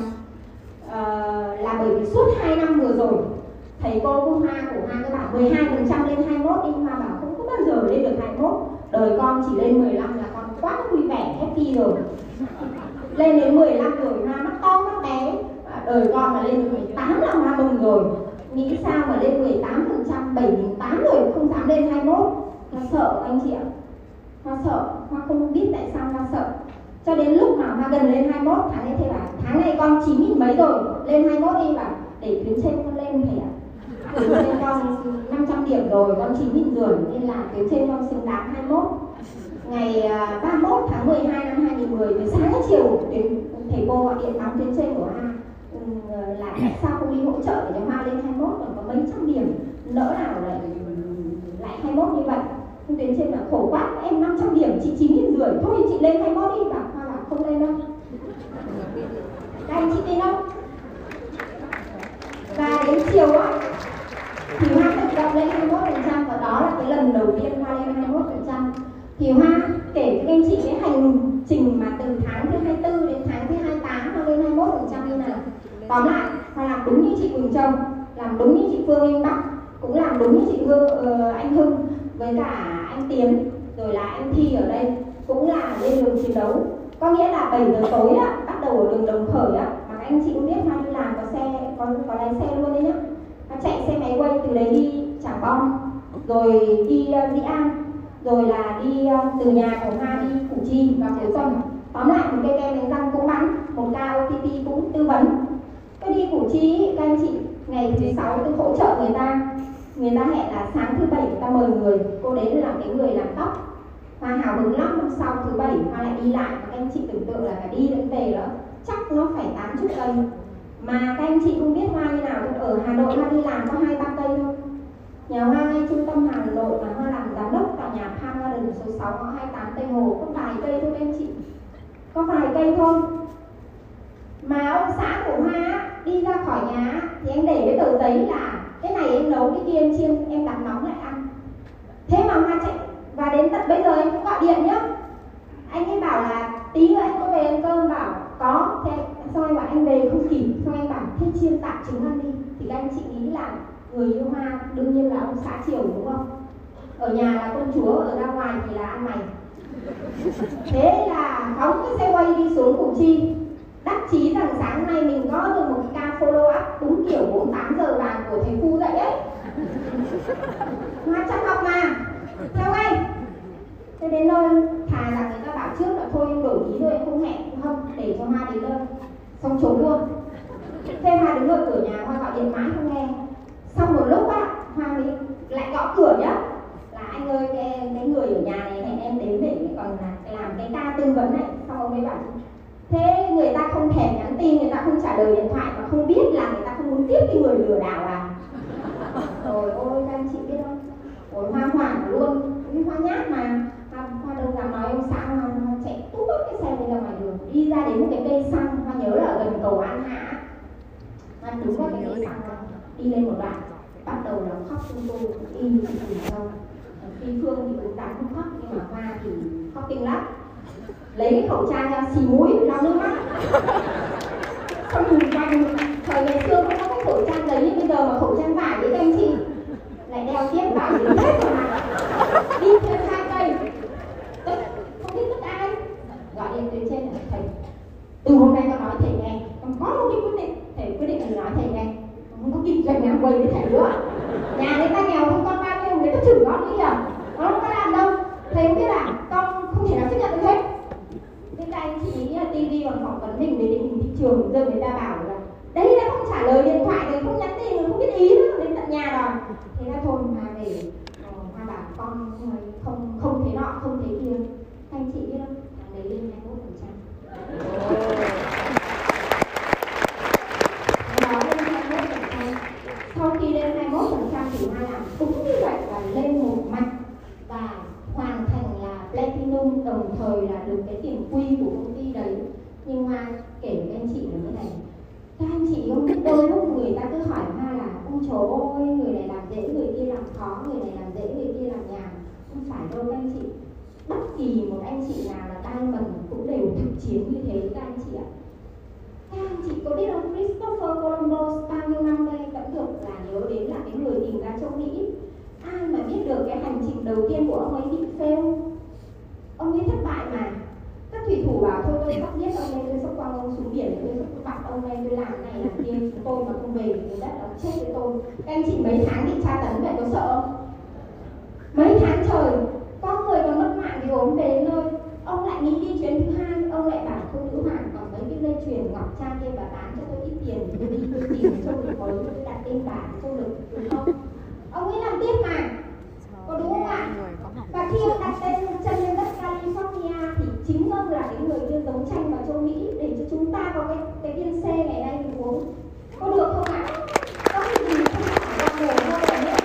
là bởi vì suốt 2 năm vừa rồi thầy cô của Hoa cứ bảo 12% lên 21, nhưng Hoa bảo không có bao giờ lên được 21. Đời con chỉ lên 15 là con quá vui vẻ, happy rồi. Lên đến 15 rồi Hoa mắt to mắt bé. Đời con mà lên được 18 là Hoa mừng rồi. Nghĩ sao mà lên 18%, 7-8 rồi không dám lên 21. Hoa sợ anh chị ạ. Hoa sợ, Hoa không biết tại sao Hoa sợ. Cho đến lúc mà Hoa gần lên 21, tháng này thầy bảo tháng này con 9.000 mấy rồi, lên 21 đi. Bảo để tuyến trên con lên thầy ạ. Tuyến trên con 500 điểm rồi, con 9.500, nên là tuyến trên con xứng đáng 21. Ngày 31 tháng 12 năm 2010, từ sáng đến chiều thầy cô gọi điện báo tuyến trên của Hoa là tại sao không đi hỗ trợ để cho Hoa lên 21, còn có mấy trăm điểm nỡ nào lại 21 như vậy. Không tuyến trên là khổ quá, em 500 điểm, chị 9.500, thôi chị lên 21 đi. Bảo Hoa là không lên đâu. Các anh chị lên đâu. Và đến chiều đó thì Hoa tự động lên 21%, và đó là cái lần đầu tiên Hoa lên 21%. Thì Hoa kể cho các anh chị cái hành trình mà từ tháng thứ 24 đến tháng thứ 28 Hoa lên 21% như nào. Tóm lại, Hoa làm đúng như chị Quỳnh Châu, làm đúng như chị Phương Anh Bắc, cũng làm đúng như chị anh Hưng với cả anh Tiến, rồi là anh Thi ở đây, cũng là lên đường chiến đấu. Có nghĩa là 7 giờ tối á, bắt đầu ở đường Đồng Khởi á, mà các anh chị cũng biết Hoa đi làm có xe, có lái xe luôn đấy nhá. Hoa chạy xe máy quay từ đấy đi Trảng Bom, rồi đi Dĩ An, rồi là đi từ nhà của Hoa đi Củ Chi và Cuối Tuần. Tóm lại một cây kem đánh răng cũng bắn, một ca OTP cũng tư vấn. Tôi đi Củ Chi, các anh chị, ngày thứ 6 tôi hỗ trợ người ta. Người ta hẹn là sáng thứ 7 người ta mời người, cô đấy là cái người làm tóc. Hoa hào hứng lắm, hôm sau thứ 7 Hoa lại đi lại. Các anh chị tưởng tượng là đi đến về đó chắc nó phải 80 cây. Mà các anh chị không biết Hoa như nào, ở Hà Nội Hoa đi làm có 2-3 cây thôi. Nhà Hoa ngay trung tâm Hà Nội mà Hoa làm giám đốc tại nhà Palm Garden số 6 ngõ 28 Tây Hồ, có vài cây thôi các anh chị. Có vài cây thôi. Mà ông xã của Hoa đi ra khỏi nhà thì anh để cái tờ giấy là cái này em nấu, cái kia em chiên, em đặt nóng lại ăn. Thế mà Hoa chạy, và đến tận bây giờ anh cũng gọi điện nhá. Anh ấy bảo là tí nữa anh có về ăn cơm, bảo có. Thế xong anh bảo anh về không kịp, xong anh bảo thế chiên tạm trứng ăn đi. Thì các anh chị nghĩ là người yêu Hoa đương nhiên là ông xã chiều đúng không? Ở nhà là con chúa, ở ra ngoài thì là ăn mày. Thế là phóng cái xe quay đi xuống Củ Chi. Đắc chí rằng sáng nay mình có được một cái ca follow up đúng kiểu 48 giờ vàng của thầy Phu dậy ấy. Hoa chăm học mà. Theo anh. Thế đến nơi Hà rằng người ta bảo trước là thôi em đổi ý thôi, em không hẹn không để cho Hoa đến nơi. Xong trốn luôn. Thế Hoa đứng ở cửa nhà Hoa gọi điện mãi không nghe. Xong một lúc á, Hoa mới lại gõ cửa nhá. Là anh ơi cái người ở nhà này hẹn em đến để còn làm cái ca tư vấn này. Xong ông ấy bảo thế người ta không thèm nhắn tin, người ta không trả lời điện thoại mà không biết là người ta không muốn tiếp cái người lừa đảo à. Rồi ôi các anh chị biết không? Ôi Hoa hoảng luôn, cái Hoa nhát mà Hoa đâu dám nói ông xã, Hoa chạy tút cái xe đi ra ngoài đường, đi ra đến một cái cây xăng, Hoa nhớ là gần cầu An Hạ, Hoa đứng qua cái cây xăng đi lên một đoạn, bắt đầu là khóc tung tung, im thì không. Phi Phương thì cũng dám không khóc nhưng mà Hoa thì khóc kinh lắm, lấy cái khẩu trang ra xì mũi lau nước mắt. Xong nhìn quanh, thời ngày xưa không có cái khẩu trang đấy như bây giờ mà khẩu trang vải đấy các anh chị, lại đeo tiếp vào đến hết rồi mà đi thêm 2 cây. Tức không biết tức ai gọi điện từ trên là thầy, từ hôm nay con nói thầy nghe, con có một cái quyết định, thầy quyết định là nói thầy nghe, không có kịp dành nhà quầy với thầy nữa, nhà đấy ta nghèo không, con ba kêu người ta chửi con đi à, con không có làm đâu, thầy không biết là con không thể nào chấp nhận được hết. Nên các anh chị nghĩ là TV còn phỏng vấn mình về định hình thị trường, giờ người ta bảo là đấy đã không trả lời điện thoại rồi, không nhắn tin, không biết ý nữa, đến tận nhà rồi. Thế là thôi mà về Hoa bảo con không thế nọ, không thế kia. Các anh chị biết không? Thằng đấy lên 21%. Nó lên 21%. Sau khi lên 21% thì Hoa làm cũng như vậy và lên một mạch và hoàn thành là Platinum, đồng thời là được cái tiền quy của công ty đấy. Nhưng Hoa kể với anh chị là như này. Các anh chị không biết đôi lúc người ta cứ hỏi Hoa là ông chó ơi, người này làm dễ, người kia làm khó, người này làm dễ, người kia làm nhàn. Không phải đâu các anh chị. Bất kỳ một anh chị nào là Diamond cũng đều thực chiến như thế các anh chị ạ. Các anh chị có biết không, Christopher Columbus bao nhiêu năm đây vẫn được là nhớ đến là cái người tìm ra châu Mỹ. Ai mà biết được cái hành trình đầu tiên của ông ấy bị fail, ông ấy thất bại mà. Các thủy thủ bảo thôi tôi sắp giết ông này, tôi sắp quăng ông xuống biển, tôi sắp bắt ông này, tôi làm này làm kia, chúng tôi mà không về thì cái đất đó chết với tôi. Các anh chị mấy tháng bị tra tấn vậy có sợ không? Mấy tháng trời có người còn mất mạng vì ốm về đến nơi, ông lại nghĩ đi chuyến thứ hai, ông lại bảo cô nữ hoàng còn mấy cái dây chuyền ngọc trai kia và bán cho tôi ít tiền thì tôi đi tôi tìm châu lực mới, tôi đặt tên bản châu lực đúng không? Ông ấy làm tiếp mà, có đúng không ạ? Và khi ông đặt tên chân lên đất California thì chính ông là cái người đưa đấu tranh vào châu Mỹ để cho chúng ta có cái viên C ngày nay mình uống. Có được không ạ? Có cái gì không phải là người thôi là nữa.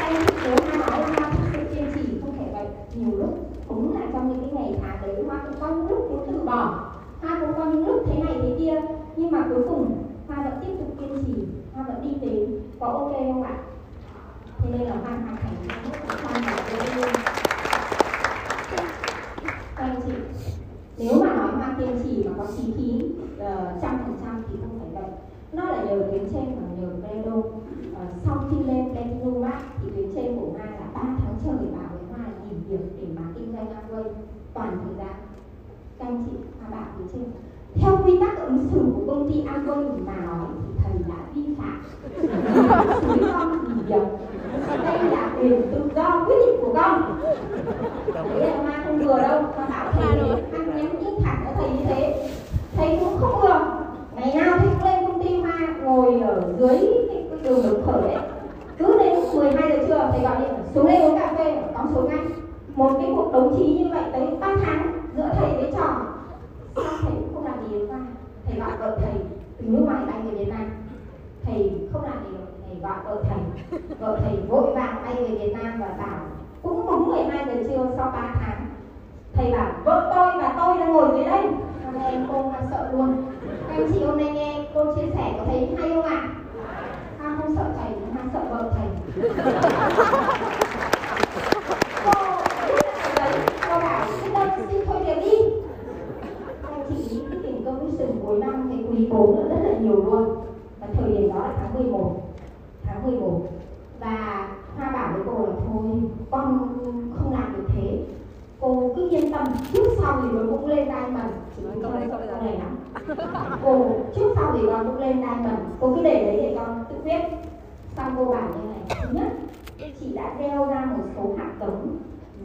Anh nếu Hoa nói là Hoa thực sự kiên trì không thể vậy. Nhiều lúc cũng là trong những cái ngày tháng đấy Hoa cũng có những lúc cũng từ bỏ, Hoa cũng có những lúc thế này thế kia, nhưng mà cuối cùng Hoa vẫn tiếp tục kiên trì, Hoa vẫn đi đến. Có ok không ạ? Thế nên là Hoa hoàn thành rất là hoàn hảo. Anh chị, nếu mà nói Hoa kiên trì mà có chí khí 100% thì không phải vậy. Nó là nhờ tuyến trên và nhờ Credo. Sau khi lên Platinum á, thì tuyến trên của Hoa là 3 tháng trời bảo với Hoa là nghỉ việc để mà kinh doanh Amway toàn thời gian. Các anh chị, Hoa bảo tuyến trên theo quy tắc ứng xử của công ty Amway mà nói thì thầy đã vi phạm. Thầy đã con nghỉ việc. Đây là quyền tự do quyết định của con. Đấy là Hoa không vừa đâu, Hoa bảo thầy ăn nhắn tin thẳng cho thầy như thế. Thầy cũng không vừa. Ngày nào thầy cũng lên công ty Hoa ngồi ở dưới cái đường đồng khởi đấy. Cứ đến 12 giờ trưa thầy gọi điện xuống đây uống cà phê, con xuống ngay. Một cái cuộc đấu trí như vậy tới 3 tháng giữa thầy với trò. Sao thầy cũng không làm gì được Hoa? Thầy gọi vợ thầy từ nước ngoài bay về Việt Nam. Thầy không làm gì được, thầy gọi vợ thầy vội vàng bay về Việt Nam và bảo cũng đúng 12 giờ trưa sau 3 tháng thầy bảo vợ tôi và tôi đang ngồi dưới đây. Hôm nay em cô sợ luôn. Các anh chị hôm nay nghe cô chia sẻ có thấy hay không ạ? Hoa không sợ thầy, Hoa sợ vợ thầy. Cô bảo xin thôi việc đi. Các anh chị nghĩ cái tình công sự cuối năm thì quý 4 nữa rất là nhiều luôn. Và thời điểm đó là tháng 11. Và Hoa bảo với cô là thôi con không làm được thế, cô cứ yên tâm, trước sau thì nó cũng lên Diamond. Câu này lắm. Cô trước sau thì con cũng lên Diamond, cô cứ để đấy để con tự biết. Xong cô bảo như này, thứ nhất chị đã gieo ra một số hạt giống,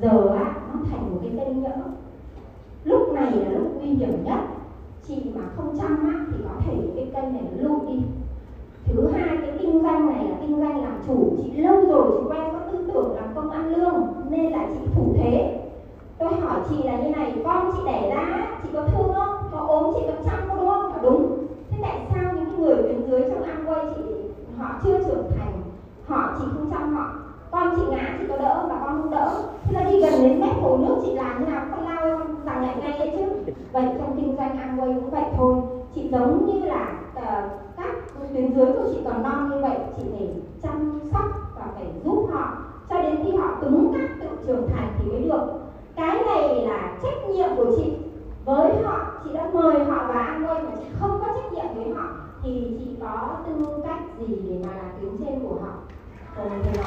giờ á, nó thành một cái cây nhỡ. Lúc này là lúc nguy hiểm nhất, chị mà không chăm á, thì có thể cái cây này lụi đi. Thứ hai, cái kinh doanh này là kinh doanh làm chủ. Chị lâu rồi chị quen có tư tưởng làm công ăn lương, nên là chị thủ thế. Tôi hỏi chị là như này, con chị đẻ ra, chị có thương không? Có ốm chị có chăm không, đúng không? Và đúng. Thế tại sao những người bên dưới trong Amway chị, họ chưa trưởng thành, họ chỉ không chăm họ? Con chị ngã chị có đỡ và con không đỡ. Thế là đi gần đến mép hồ nước chị làm như nào, con lao rằng lại ngay đấy chứ. Vậy trong kinh doanh Amway cũng vậy thôi. Chị giống như là các tuyến dưới của chị còn non như vậy, chị phải chăm sóc và phải giúp họ cho đến khi họ cứng cáp tự trưởng thành thì mới được. Cái này là trách nhiệm của chị với họ. Chị đã mời họ vào Amway mà chị không có trách nhiệm với họ thì chị có tư cách gì để mà là tuyến trên của họ? Còn thế đó,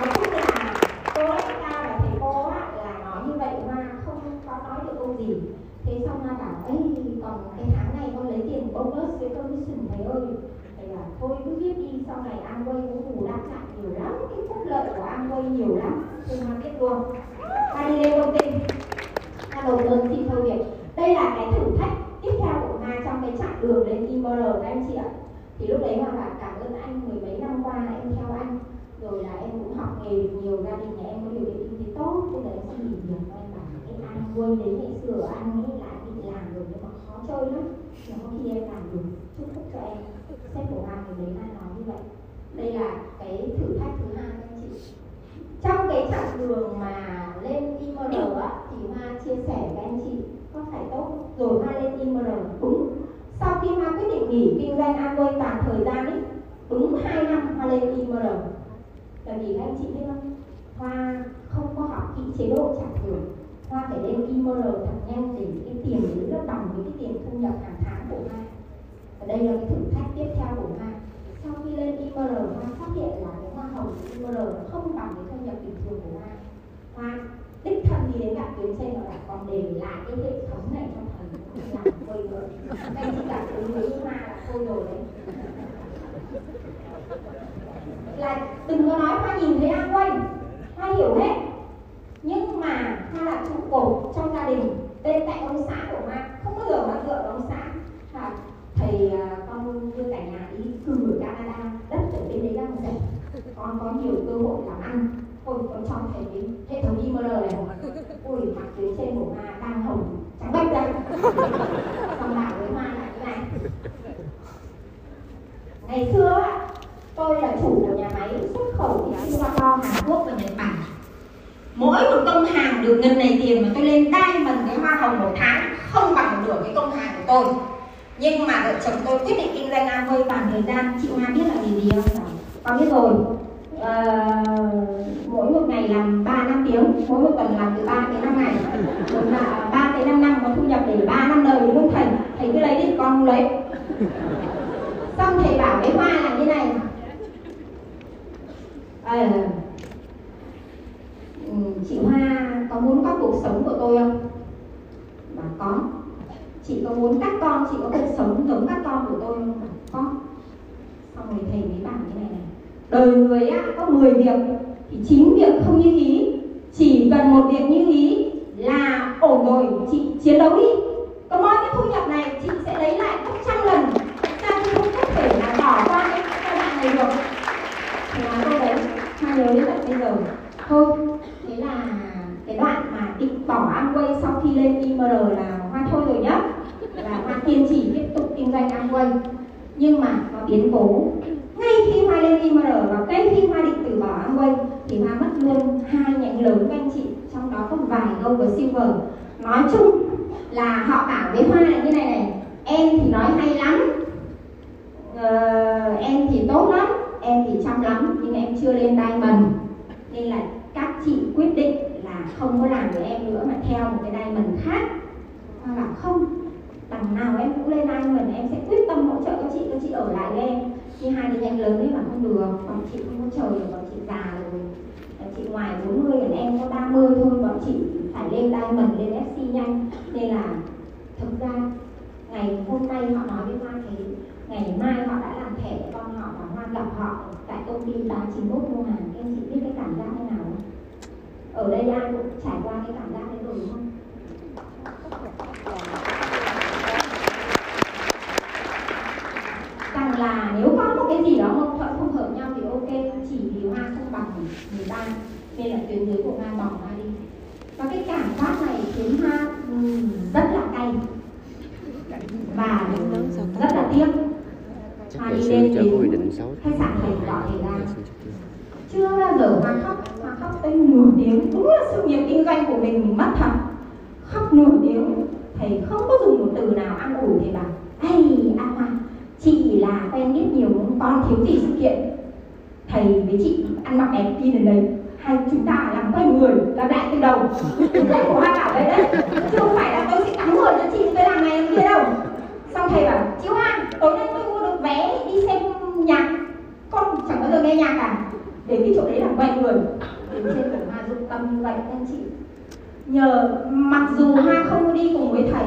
nói chung là cô đã cao và thầy cô á, là nói như vậy mà không có nói được câu gì. Thế xong mà bảo ấy còn cái tháng này con lấy tiền bonus với commission thầy ơi. Thầy bảo thôi cứ viết đi, sau này Amway cũng bù đắp lại nhiều lắm, cái phúc lợi của Amway nhiều lắm. Thì mà kết luôn, ta đi lên công ty, ta đầu đơn xin thôi việc. Đây là cái thử thách tiếp theo của Hà trong cái chặng đường lên IMR các anh chị ạ. Thì lúc đấy Hà bảo cảm ơn anh, mười mấy năm qua là em theo anh, rồi là em cũng học nghề nhiều, gia đình nhà em có điều kiện kinh tế tốt, bây giờ em không nghỉ việc. Em bảo cái anh quên đến ngày xưa ở anh ấy là bị làm rồi nhưng mà khó chơi lắm, nhưng có khi em làm được, chúc phúc cho em. Sếp của Hà thì đấy là nói như vậy. Đây là cái thử thách thứ hai các anh chị. Trong cái chặng đường mà lên IMR á, thì Hà chia sẻ với anh chị có phải tốt rồi Hoa lên IMR đúng. Sau khi Hoa quyết định nghỉ kinh doanh Amway toàn thời gian ấy, đúng 2 năm Hoa lên IMR. Bởi vì các anh chị biết không, Hoa không có học kỹ chế độ trả thưởng, Hoa phải lên IMR thật nhanh để cái tiền đấy nó bằng với cái tiền thu nhập hàng tháng của Hoa. Và đây là cái thử thách tiếp theo của Hoa. Sau khi lên IMR, Hoa phát hiện là cái hoa hồng của IMR không bằng cái thu nhập bình thường của Hoa. Hoa đích thân đi đến gặp tuyến trên và còn để lại cái hệ thống này trong thần làm quay nữa. Anh chị cảm thấy với Hoa là thôi rồi đấy. Là từng có nói Hoa nhìn thấy Amway, Hoa hiểu hết. Nhưng mà Hoa là trụ cột trong gia đình, bên cạnh ông xã của Hoa, không bao giờ Hoa dựa vào ông xã. À, thầy con đưa cả nhà đi cư ở Canada, đất ở bên đấy đang rẻ, con có nhiều cơ hội làm ăn. Ôi, con cho thầy cái hệ thống IMR này. Ôi, mặt dưới trên của Hoa đang hồng, trắng bạch ra. Còn bảo với Hoa là như này. Ngày xưa, tôi là chủ của nhà máy xuất khẩu đi Singapore, Hàn Quốc và Nhật Bản. Mỗi một công hàng được ngân này tiền mà tôi lên Diamond cái hoa hồng một tháng không bằng nửa cái công hàng của tôi. Nhưng mà vợ chồng tôi quyết định kinh doanh Amway toàn thời gian. Chị Hoa biết là vì gì không? Con biết rồi. Mỗi một ngày làm 3-5 tiếng, mỗi một tuần làm từ 3 đến 5 ngày, rồi là 3 đến 5 năm có thu nhập để 3 năm đời với ông thầy. Thầy cứ lấy đi, con không lấy. Xong thầy bảo với Hoa là như này. Chị Hoa có muốn có cuộc sống của tôi không? Mà có. Chị có muốn các con, chị có cuộc sống giống các con của tôi không? Mà có. Xong rồi thầy mới bảo như này này. Đời người á, có 10 việc thì 9 việc không như ý. Chỉ cần một việc như ý là ổn rồi, chị chiến đấu đi. Có mỗi cái thu nhập này chị sẽ lấy lại gấp trăm lần. Sao chị không có thể là bỏ qua cái giai đoạn này được? Thì là câu đấy Hoa nhớ đến tận bây giờ. Thôi, thế là cái đoạn mà định bỏ Amway sau khi lên IMR là Hoa thôi rồi nhá. Và Hoa kiên trì tiếp tục kinh doanh Amway. Nhưng mà có biến cố. Ngay khi Hoa lên IMR và ngay khi Hoa định từ bỏ Amway thì Hoa mất luôn 2 nhánh lớn các anh chị, trong đó có vài gold và silver. Nói chung là họ bảo với Hoa như này này, em thì nói hay lắm, em thì tốt lắm, em thì chăm lắm, nhưng em chưa lên Diamond. Nên là các chị quyết định là không có làm với em nữa mà theo một cái Diamond khác. Hoa bảo không, đằng nào em cũng lên Diamond, em sẽ quyết tâm hỗ trợ các chị ở lại với em. Khi 2 cái nhánh lớn đấy mà không được, bọn chị không có trời, bọn chị già rồi, bọn chị ngoài 40, còn em có 30 thôi, bọn chị phải lên Diamond, lên FC nhanh. Nên là thực ra ngày hôm nay họ nói với Hoa thế, ngày mai họ đã làm thẻ cho con họ gặp họ tại công ty 391 mua hàng, các em chị biết cái cảm giác thế nào không? Ở đây ai cũng trải qua cái cảm giác đấy rồi đúng không? Rằng là nếu có một cái gì đó mâu thuẫn không hợp nhau thì ok, chỉ vì hoa không bằng người ta nên là tuyến dưới của hoa bỏ hoa đi. Và cái cảm giác này khiến hoa rất là cay và rất là tiếc. Hoa đi lên đến khách sạn này đỏ thì ra. Chưa bao giờ hoa khóc tới nửa tiếng, đúng là sự nghiệp kinh doanh của mình mất thật. Khóc nửa tiếng, thầy không có dùng một từ nào ăn ủi, thầy bảo ây, A Hoa, chị là quen biết nhiều con thiếu gì sự kiện. Thầy với chị ăn mặc đẹp đi đến đấy, hai chúng ta làm quay người, làm lại từ đầu. Thầy của Hoa bảo đấy đấy, chứ không phải là tôi sẽ cắm người cho chị, tôi làm này làm kia đâu. Xong thầy bảo, chị Hoa, tối nay tôi mua được vé đi xem nhạc, con chẳng bao giờ nghe nhạc cả. Đến cái chỗ đấy là quay người. Đến trên của Hoa dụng tâm vậy anh chị. Nhờ mặc dù Hoa không đi cùng với thầy,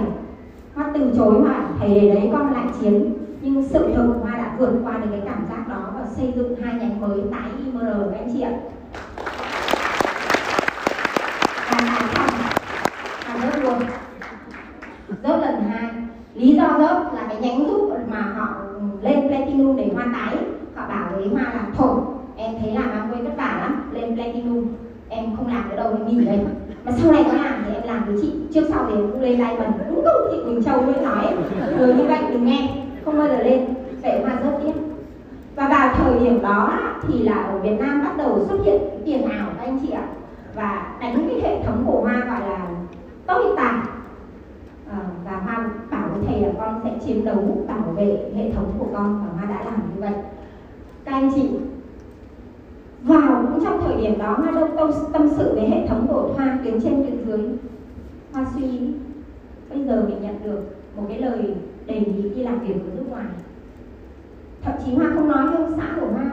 Hoa từ chối mà thầy để đấy con lại chiến, nhưng sự thực Hoa đã vượt qua được cái cảm giác đó và xây dựng hai nhánh mới tại IMR các anh chị ạ. Và rớt luôn, rớt lần hai. Lý do rớt là cái nhánh giúp mà họ lên Platinum để Hoa tái. Họ bảo với Hoa là thôi, em thấy làm Amway vất vả lắm, lên Platinum em không làm nữa đâu, em nghỉ đấy. Mà sau này có làm thì em làm với chị, trước sau thì em cũng lên Diamond, đúng không chị Quỳnh Châu mới nói người như vậy đừng nghe, không bao giờ lên. Vậy Hoa rất tiếc. Và vào thời điểm đó thì là ở Việt Nam bắt đầu xuất hiện tiền ảo các anh chị ạ, và đánh cái hệ thống của Hoa gọi là tối tàn. Và Hoa bảo với thầy là con sẽ chiến đấu bảo vệ hệ thống của con, và Hoa đã làm như vậy các anh chị. Vào cũng trong thời điểm đó, Hoa đông tâm sự về hệ thống của Hoa, tuyến trên tuyến dưới. Hoa suy nghĩ, bây giờ mình nhận được một cái lời đề nghị đi làm việc ở nước ngoài. Thậm chí Hoa không nói với ông xã của Hoa,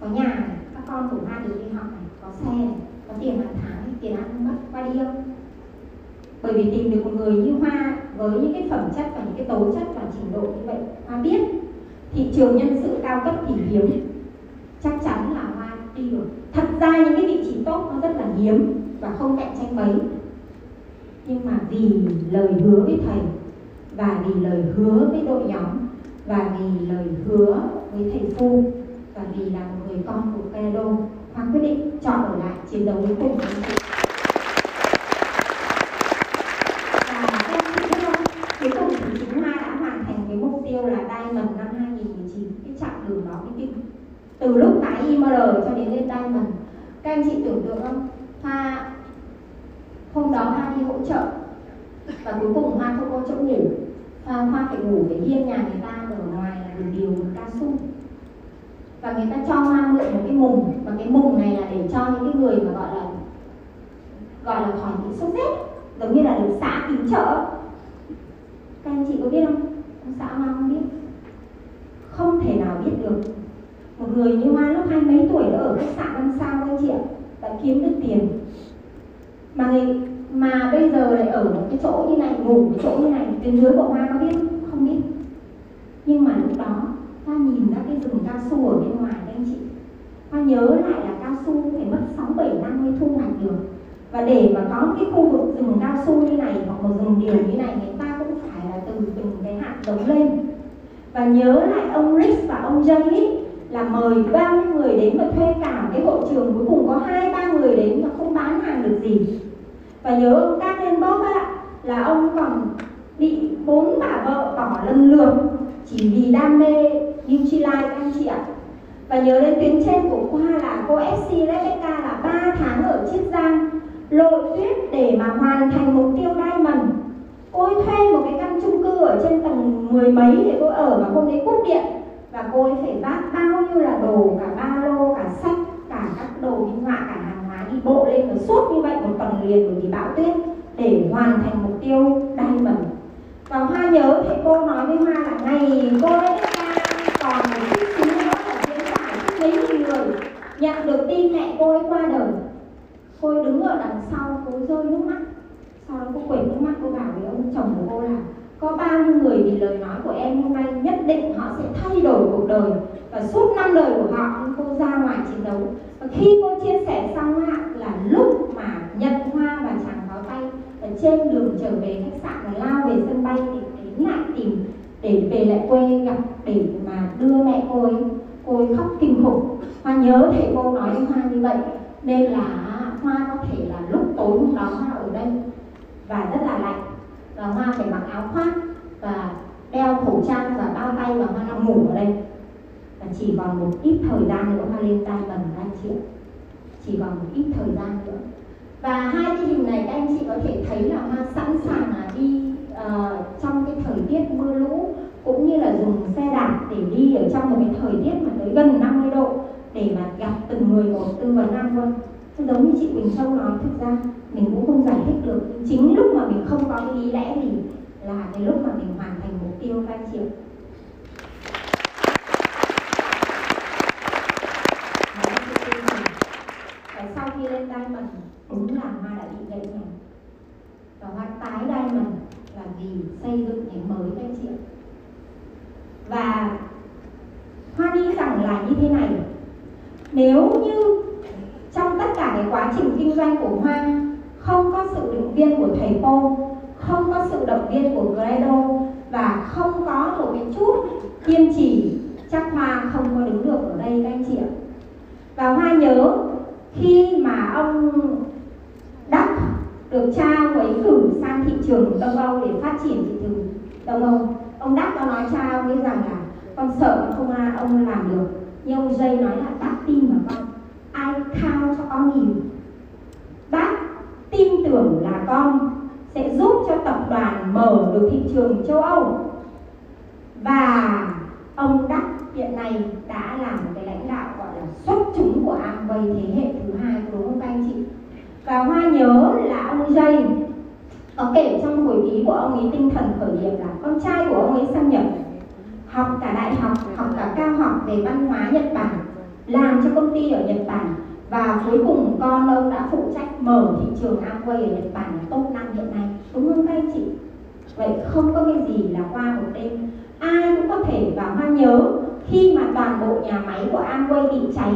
có nhà này, các con của Hoa được đi học này, có xe này, có tiền hàng tháng, tiền ăn không mất, qua đi không? Bởi vì tìm được một người như Hoa với những cái phẩm chất và những cái tố chất và trình độ như vậy, Hoa biết thị trường nhân sự cao cấp thì hiếm, chắc chắn là Hoa đi được. Thật ra những cái vị trí tốt nó rất là hiếm và không cạnh tranh mấy. Nhưng mà vì lời hứa với thầy, và vì lời hứa với đội nhóm, và vì lời hứa với thầy Phu, và vì là một người con của Credo, Hoa quyết định chọn ở lại chiến đấu với cùng. Và cuối cùng thì chính Hoa đã hoàn thành cái mục tiêu là Diamond năm 2019. Cái chặng đường đó, cái từ lúc tái IMR cho đến lên Diamond, các anh chị tưởng tượng không? Hoa hôm đó Hoa đi hỗ trợ, và cuối cùng Hoa không có chỗ ngủ. Hoa phải ngủ với hiên nhà người ta, ở ngoài là đường điều cao su, và người ta cho Hoa mượn một cái mùng, và cái mùng này là để cho những cái người mà gọi là khỏi bị sốt rét, giống như là được xã cứu trợ. Các anh chị có biết không? Ông xã Hoa không biết, không thể nào biết được. Một người như Hoa lúc hai mấy tuổi đã ở khách sạn năm sao các anh chị ạ, đã kiếm được tiền, mà bây giờ lại ở một cái chỗ như này, ngủ một chỗ như này. Tuyến dưới của Hoa có biết không? Biết. Nhưng mà lúc đó Hoa nhìn ra cái rừng cao su ở bên ngoài các anh chị. Hoa nhớ lại là cao su phải mất 6-7 năm mới thu hoạch được, và để mà có cái khu vực rừng cao su như này hoặc một rừng điều như này, người ta cũng phải là từ từng cái hạt giống lên. Và nhớ lại ông Rick và ông Jay là mời 30 người đến và thuê cả cái hội trường, cuối cùng có 2-3 người đến mà không bán hàng được gì. Và nhớ ông Garden Box là ông còn bị 4 bà vợ bỏ lần lượt chỉ vì đam mê Nutrilite các anh chị ạ. Và nhớ đến tuyến trên của Hoa là cô FC là 3 tháng ở Chiết Giang, Lộ Tuyết để mà hoàn thành mục tiêu Diamond. Cô ấy thuê một cái căn chung cư ở trên tầng 10 mấy để cô ở, mà không thấy cúp điện, và cô ấy phải vác bao nhiêu là đồ, cả ba lô, cả sách, cả các đồ minh họa, cả hàng hóa, đi bộ lên và suốt như vậy một tuần liền bởi vì bão tuyết để hoàn thành mục tiêu Diamond. Và Hoa nhớ thầy cô nói với Hoa là ngày cô ấy còn một chút xíu nữa là diễn giải mấy người nhận được tin mẹ cô ấy qua đời. Cô ấy đứng ở đằng sau, cô ấy rơi nước mắt, sau đó cô quệt nước mắt, cô bảo với ông chồng của cô là có bao nhiêu người vì lời nói của em hôm nay nhất định họ sẽ thay đổi cuộc đời, và suốt năm đời của họ cô ra ngoài chiến đấu. Và khi cô chia sẻ xong là lúc mà nhận hoa và chàng pháo tay, và trên đường trở về khách sạn và lao về sân bay thì đến lại tìm để về lại quê gặp để mà đưa mẹ cô ấy. Cô ấy khóc kinh khủng. Hoa nhớ thầy cô nói với Hoa như vậy, nên là Hoa có thể là lúc tối hôm đó Hoa ở đây và rất là lạnh, và Hoa phải mặc áo khoác và đeo khẩu trang và bao tay, và Hoa đang ngủ ở đây. Và chỉ còn một ít thời gian nữa Hoa lên tay bần các anh chị, chỉ còn một ít thời gian nữa. Và hai cái hình này các anh chị có thể thấy là Hoa sẵn sàng là đi trong cái thời tiết mưa lũ, cũng như là dùng xe đạp để đi ở trong một cái thời tiết mà tới gần 50 độ để mà gặp từng người một, tư vấn ăn luôn. Giống như chị Quỳnh Châu nói, thực ra mình cũng không giải thích được. Chính lúc mà mình không có cái ý lẽ gì là cái lúc mà mình hoàn thành mục tiêu các anh chị. Và sau khi lên Diamond, đúng là Hoa đã bị gãy nhàng. Và Hoa tái Diamond là vì xây dựng nhánh mới các anh chị. Và Hoa nghĩ rằng là như thế này, nếu như trong tất cả cái quá trình kinh doanh của Hoa không có sự động viên của thầy cô, không có sự động viên của Credo và không có một cái chút kiên trì, chắc Hoa không có đứng được ở đây các anh chị ạ. Và Hoa nhớ khi mà ông Đắc được cha của ấy cử sang thị trường Đông Âu để phát triển thị trường Đông Âu, ông Đắc có nói cha ông ấy rằng là con sợ mà không ông làm được, nhưng ông Jay nói là bác tin vào con, ai khao cho con nhiều, bác tin tưởng là con sẽ giúp cho tập đoàn mở được thị trường châu Âu. Và ông Đắc hiện nay đã là một cái lãnh đạo gọi là xuất chúng của Amway thế hệ thứ hai, đúng không các anh chị? Và Hoa nhớ là ông Jay có kể trong hồi ký của ông ấy tinh thần khởi nghiệp là con trai của ông ấy sang Nhật, học cả đại học, học cả cao học về văn hóa Nhật Bản, làm cho công ty ở Nhật Bản, và cuối cùng con ông đã phụ trách mở thị trường Amway ở Nhật Bản là top 5 hiện nay, đúng không các anh chị? Vậy không có cái gì là qua một đêm, ai cũng có thể. Và Hoa nhớ khi mà toàn bộ nhà máy của Amway bị cháy,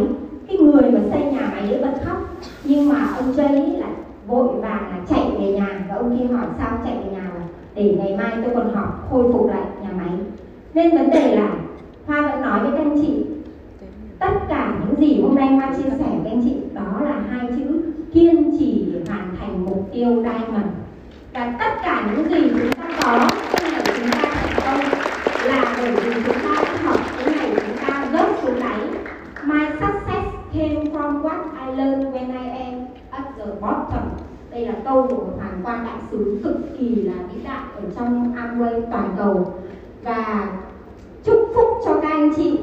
cái người mà xây nhà máy ấy bật khóc, nhưng mà ông Jay lại vội vàng là chạy về nhà, và ông kia hỏi sao chạy về nhà, để ngày mai tôi còn họp khôi phục lại nhà máy. Nên vấn đề là Hoa vẫn nói với các anh chị, tất cả những gì hôm nay Hoa chia sẻ với anh chị đó là hai chữ kiên trì để hoàn thành mục tiêu Diamond. Và tất cả những gì chúng ta có khi mà chúng ta thành công là bởi vì chúng ta học cái này, chúng ta rớt xuống đáy. My success came from what I learned when I am at the bottom. Đây là câu của một hoàng quan đại sứ cực kỳ là vĩ đại ở trong Amway toàn cầu. Và chúc phúc cho các anh chị,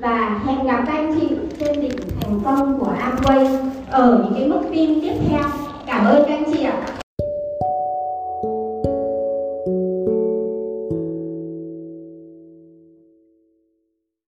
và hẹn gặp các anh chị trên đỉnh thành công của Amway ở những cái mức pin tiếp theo. Cảm ơn các anh chị ạ.